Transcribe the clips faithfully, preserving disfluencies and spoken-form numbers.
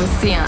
with Sian.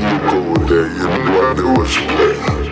you go there, you knew I knew what's left.